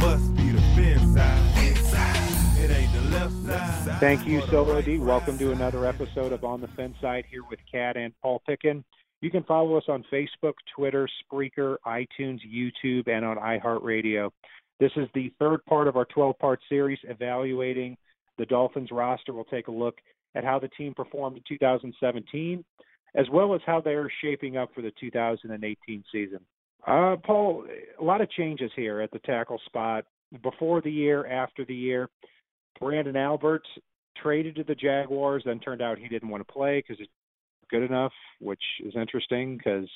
Must be the it ain't the left side. Thank you, Solo D. Welcome to another episode of On the Fence Side here with Kat and Paul Pickin. You can follow us on Facebook, Twitter, Spreaker, iTunes, YouTube, and on iHeartRadio. This is the third part of our 12-part series evaluating the Dolphins roster. We'll take a look at how the team performed in 2017, as well as how they're shaping up for the 2018 season. Paul, a lot of changes here at the tackle spot. Before the year, after the year, Brandon Alberts traded to the Jaguars, then turned out he didn't want to play because it's good enough, which is interesting because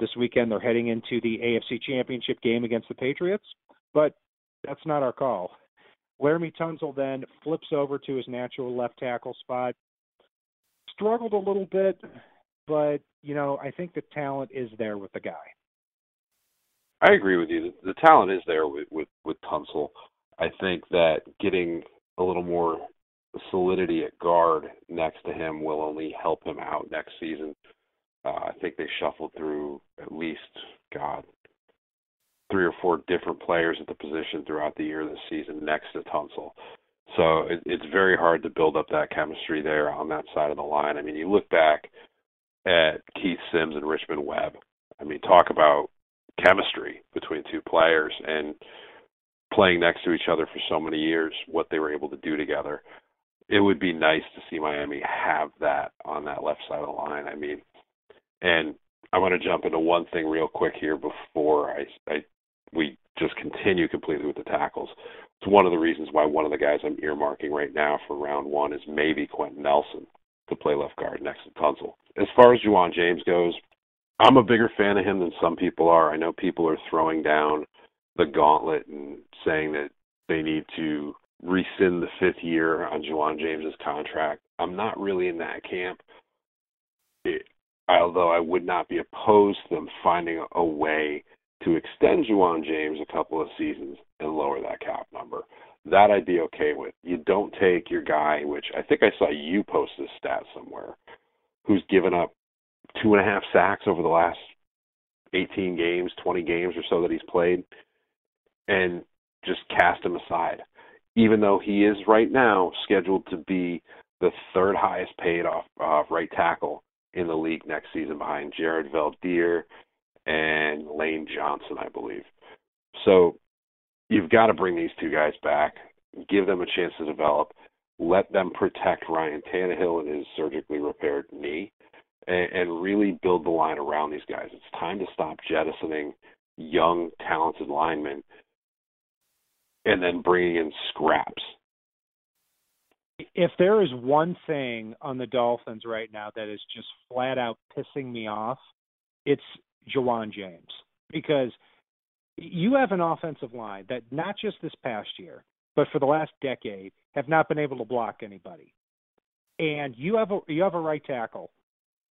this weekend they're heading into the AFC Championship game against the Patriots, but that's not our call. Laremy Tunsil then flips over to his natural left tackle spot, struggled a little bit, but you know, I think the talent is there with the guy. I agree with you. The talent is there with Tunsil. I think that getting a little more solidity at guard next to him will only help him out next season. I think they shuffled through at least, three or four different players at the position throughout the year this season next to Tunsil. So it's very hard to build up that chemistry there on that side of the line. I mean, you look back at Keith Sims and Richmond Webb. I mean, talk about chemistry between two players and playing next to each other for so many years, what they were able to do together. It would be nice to see Miami have that on that left side of the line. I mean, and I want to jump into one thing real quick here before we just continue completely with the tackles. It's one of the reasons why one of the guys I'm earmarking right now for round one is maybe Quentin Nelson to play left guard next to Tunsil. As far as Juwan James goes, I'm a bigger fan of him than some people are. I know people are throwing down the gauntlet and saying that they need to rescind the fifth year on Juwan James's contract. I'm not really in that camp, although I would not be opposed to them finding a way to extend Juwan James a couple of seasons and lower that cap number. That I'd be okay with. You don't take your guy, which I think I saw you post this stat somewhere, who's given up 2.5 sacks over the last 18 games, 20 games or so that he's played, and just cast him aside, even though he is right now scheduled to be the third highest paid right tackle in the league next season behind Jared Veldheer and Lane Johnson, I believe. So you've got to bring these two guys back, give them a chance to develop, let them protect Ryan Tannehill and his surgically repaired knee, and really build the line around these guys. It's time to stop jettisoning young, talented linemen and then bringing in scraps. If there is one thing on the Dolphins right now that is just flat out pissing me off, it's Juwan James, because you have an offensive line that not just this past year, but for the last decade, have not been able to block anybody. And you have a right tackle,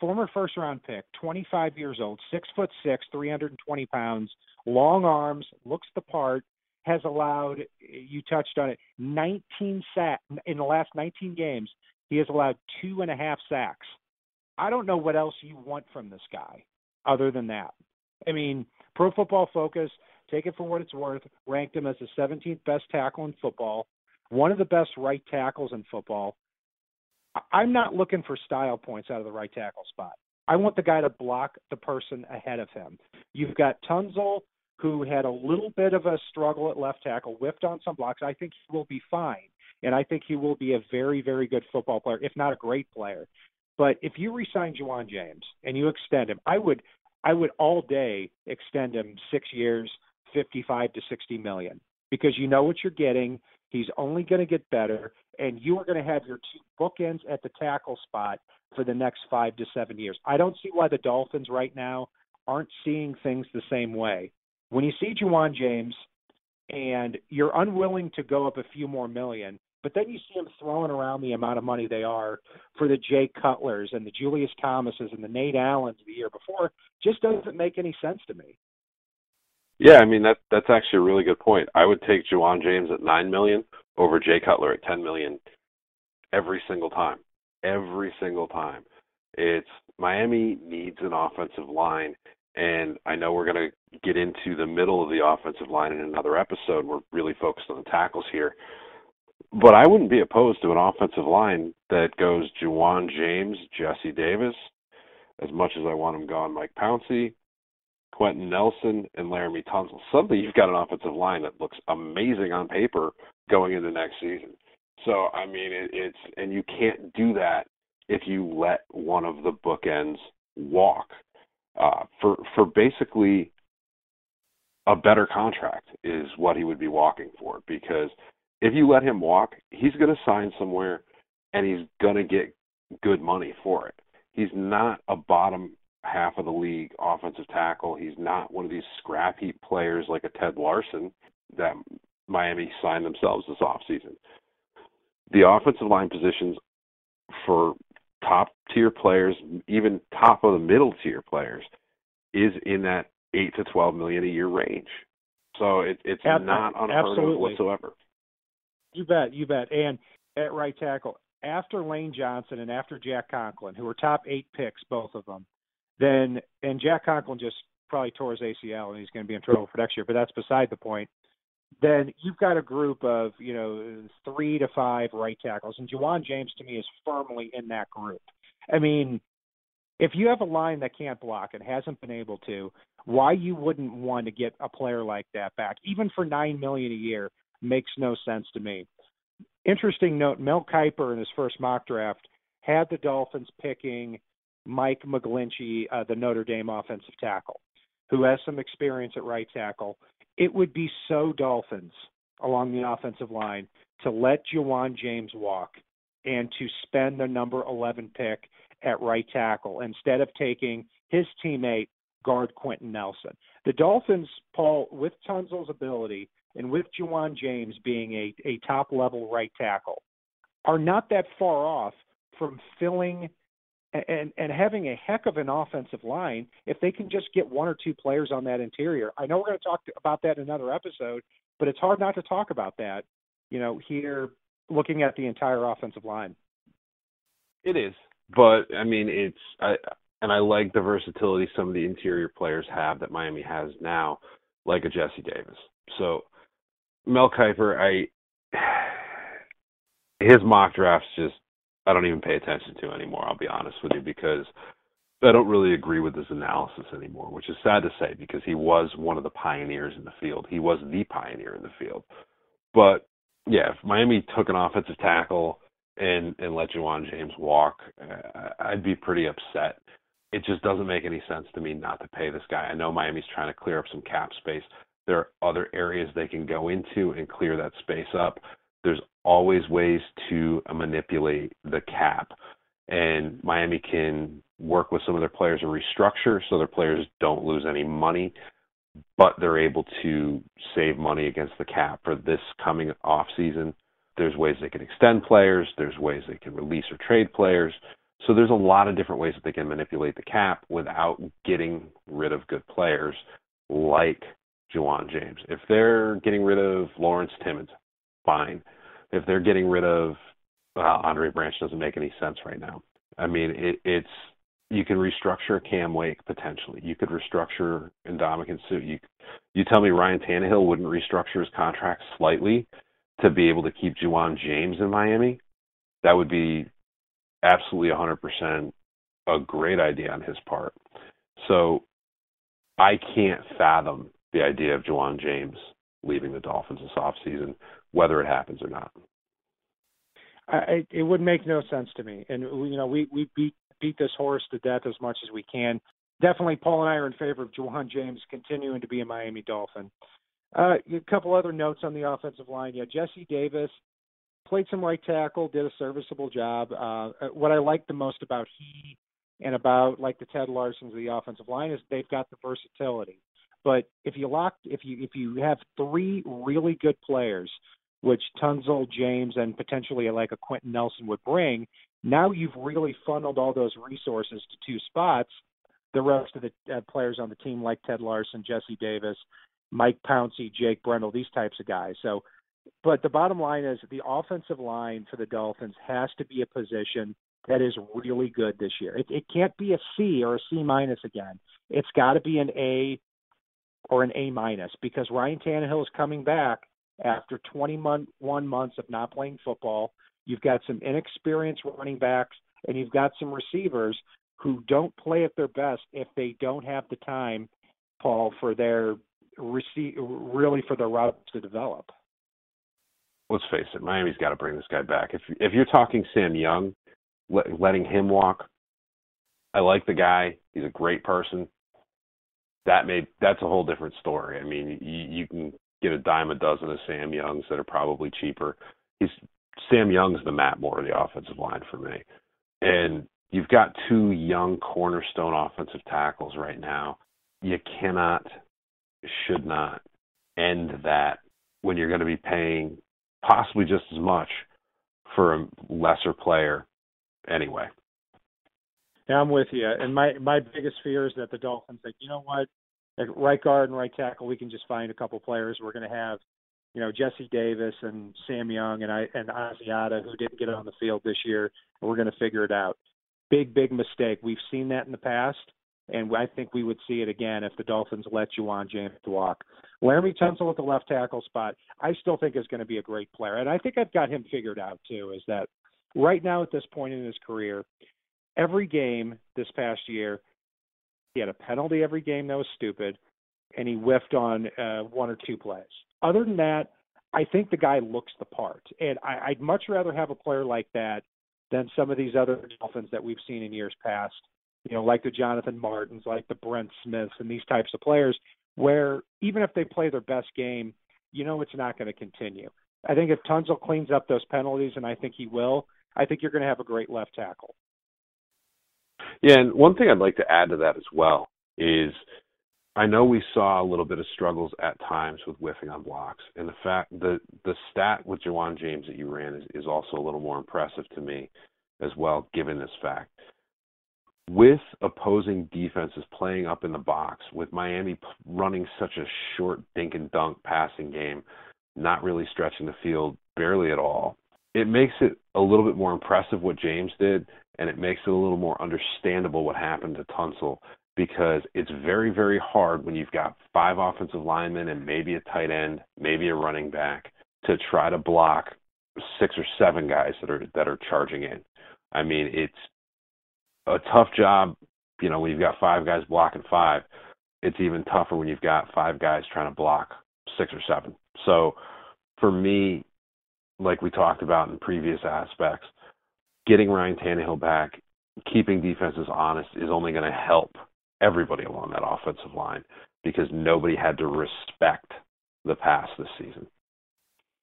former first-round pick, 25 years old, 6'6", 320 pounds, long arms, looks the part, has allowed, you touched on it, 19 sacks. In the last 19 games, he has allowed 2.5 sacks. I don't know what else you want from this guy other than that. I mean, Pro Football Focus, take it for what it's worth, ranked him as the 17th best tackle in football, one of the best right tackles in football. I'm not looking for style points out of the right tackle spot. I want the guy to block the person ahead of him. You've got Tunsil, who had a little bit of a struggle at left tackle, whipped on some blocks. I think he will be fine, and I think he will be a very, very good football player, if not a great player. But if you re-sign Juwan James and you extend him, I would all day extend him 6 years, $55 to $60 million, because you know what you're getting. He's only going to get better, and you are going to have your two bookends at the tackle spot for the next 5 to 7 years. I don't see why the Dolphins right now aren't seeing things the same way. When you see Juwan James and you're unwilling to go up a few more million, but then you see him throwing around the amount of money they are for the Jay Cutlers and the Julius Thomases and the Nate Allens the year before, just doesn't make any sense to me. Yeah, I mean, that's actually a really good point. I would take Juwan James at $9 million over Jay Cutler at $10 million every single time. Every single time. It's Miami needs an offensive line. And I know we're going to get into the middle of the offensive line in another episode. We're really focused on the tackles here. But I wouldn't be opposed to an offensive line that goes Juwan James, Jesse Davis, as much as I want him gone, Mike Pouncey, Quentin Nelson, and Laremy Tunsil. Suddenly you've got an offensive line that looks amazing on paper going into next season. So, I mean, it's – and you can't do that if you let one of the bookends walk for basically a better contract is what he would be walking for, because if you let him walk, he's going to sign somewhere and he's going to get good money for it. He's not a bottom – half of the league offensive tackle. He's not one of these scrap heap players like a Ted Larson that Miami signed themselves this offseason. The offensive line positions for top-tier players, even top-of-the-middle-tier players, is in that $8 to $12 million a year range. So it's not unheard of whatsoever. You bet. And at right tackle, after Lane Johnson and after Jack Conklin, who were top 8 picks, both of them, then, and Jack Conklin just probably tore his ACL and he's going to be in trouble for next year, but that's beside the point. Then you've got a group of, 3 to 5 right tackles, and Juwan James to me is firmly in that group. I mean, if you have a line that can't block and hasn't been able to, why you wouldn't want to get a player like that back, even for $9 million a year, makes no sense to me. Interesting note, Mel Kiper in his first mock draft had the Dolphins picking Mike McGlinchey, the Notre Dame offensive tackle, who has some experience at right tackle. It would be so Dolphins along the offensive line to let Juwan James walk and to spend the number 11 pick at right tackle instead of taking his teammate, guard Quentin Nelson. The Dolphins, Paul, with Tunsil's ability and with Juwan James being a top-level right tackle, are not that far off from filling and having a heck of an offensive line if they can just get one or two players on that interior. I know we're going to talk about that in another episode, but it's hard not to talk about that, here looking at the entire offensive line. It is, but, I mean, I like the versatility some of the interior players have that Miami has now, like a Jesse Davis. So, Mel Kiper, his mock drafts just, I don't even pay attention to anymore, I'll be honest with you, because I don't really agree with his analysis anymore, which is sad to say because he was one of the pioneers in the field. He was the pioneer in the field. But, yeah, if Miami took an offensive tackle and let Juwan James walk, I'd be pretty upset. It just doesn't make any sense to me not to pay this guy. I know Miami's trying to clear up some cap space. There are other areas they can go into and clear that space up. There's always ways to manipulate the cap, and Miami can work with some of their players and restructure so their players don't lose any money, but they're able to save money against the cap for this coming off season. There's ways they can extend players. There's ways they can release or trade players. So there's a lot of different ways that they can manipulate the cap without getting rid of good players like Juwan James. If they're getting rid of Lawrence Timmons, fine. If they're getting rid of Andre Branch, doesn't make any sense right now. I mean, it's you can restructure Cam Wake potentially. You could restructure Ndamukong Suh. You tell me Ryan Tannehill wouldn't restructure his contract slightly to be able to keep Juwan James in Miami? That would be absolutely 100% a great idea on his part. So I can't fathom the idea of Juwan James leaving the Dolphins this offseason, whether it happens or not. It would make no sense to me. And, you know, we beat this horse to death as much as we can. Definitely Paul and I are in favor of Juwan James continuing to be a Miami Dolphin. A couple other notes on the offensive line. Yeah, Jesse Davis played some right tackle, did a serviceable job. What I like the most about he and about like the Ted Larsons of the offensive line is they've got the versatility. But if you have three really good players, which Tunsil, James, and potentially like a Quentin Nelson would bring, now you've really funneled all those resources to two spots. The rest of the players on the team, like Ted Larson, Jesse Davis, Mike Pouncey, Jake Brendel, these types of guys. So, but the bottom line is the offensive line for the Dolphins has to be a position that is really good this year. It can't be a C or a C minus again. It's got to be an A or an A minus, because Ryan Tannehill is coming back after 21 months of not playing football. You've got some inexperienced running backs, and you've got some receivers who don't play at their best if they don't have the time, Paul, for their really for their routes to develop. Let's face it, Miami's got to bring this guy back. If you're talking Sam Young, letting him walk, I like the guy. He's a great person. That's a whole different story. I mean, you can get a dime a dozen of Sam Youngs that are probably cheaper. Sam Young's the Matt Moore of the offensive line for me. And you've got two young cornerstone offensive tackles right now. You cannot, should not end that when you're going to be paying possibly just as much for a lesser player anyway. Yeah, I'm with you. And my biggest fear is that the Dolphins think, you know what, at right guard and right tackle, we can just find a couple players. We're going to have, you know, Jesse Davis and Sam Young and Asiata, who didn't get on the field this year, and we're going to figure it out. Big mistake. We've seen that in the past, and I think we would see it again if the Dolphins let Juwan James walk. Laremy Tunsil at the left tackle spot, I still think is going to be a great player, and I think I've got him figured out too, is that right now at this point in his career, every game this past year, he had a penalty every game that was stupid, and he whiffed on one or two plays. Other than that, I think the guy looks the part, and I'd much rather have a player like that than some of these other Dolphins that we've seen in years past, you know, like the Jonathan Martins, like the Brent Smiths, and these types of players where even if they play their best game, you know it's not going to continue. I think if Tunsil cleans up those penalties, and I think he will, I think you're going to have a great left tackle. Yeah, and one thing I'd like to add to that as well is I know we saw a little bit of struggles at times with whiffing on blocks, and the fact the stat with Juwan James that you ran is also a little more impressive to me as well, given this fact. With opposing defenses playing up in the box, with Miami running such a short dink and dunk passing game, not really stretching the field barely at all, it makes it a little bit more impressive what James did, and it makes it a little more understandable what happened to Tunsil, because it's very, very hard when you've got five offensive linemen and maybe a tight end, maybe a running back, to try to block six or seven guys that are charging in. I mean, it's a tough job, you know, when you've got five guys blocking five. It's even tougher when you've got five guys trying to block six or seven. So for me, like we talked about in previous aspects, getting Ryan Tannehill back, keeping defenses honest is only going to help everybody along that offensive line, because nobody had to respect the pass this season.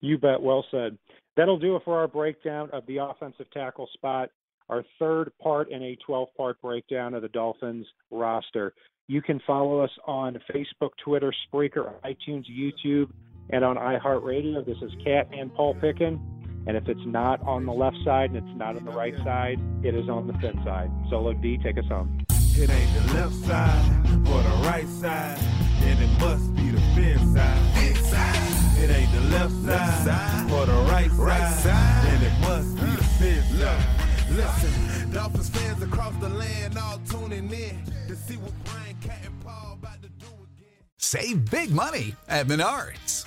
You bet. Well said. That'll do it for our breakdown of the offensive tackle spot, our third part in a 12-part breakdown of the Dolphins roster. You can follow us on Facebook, Twitter, Spreaker, iTunes, YouTube, and on iHeartRadio. This is Cat and Paul Pickin. And if it's not on the left side and it's not on the right side, it is on the thin side. Solo D, take us home. It ain't the left side or the right side, and it must be the thin side. It ain't the left side or the right side, and it must be the thin side. Listen, Dolphins fans across the land all tuning in to see what Ryan, Cat, and Paul about to do again. Save big money at Menards.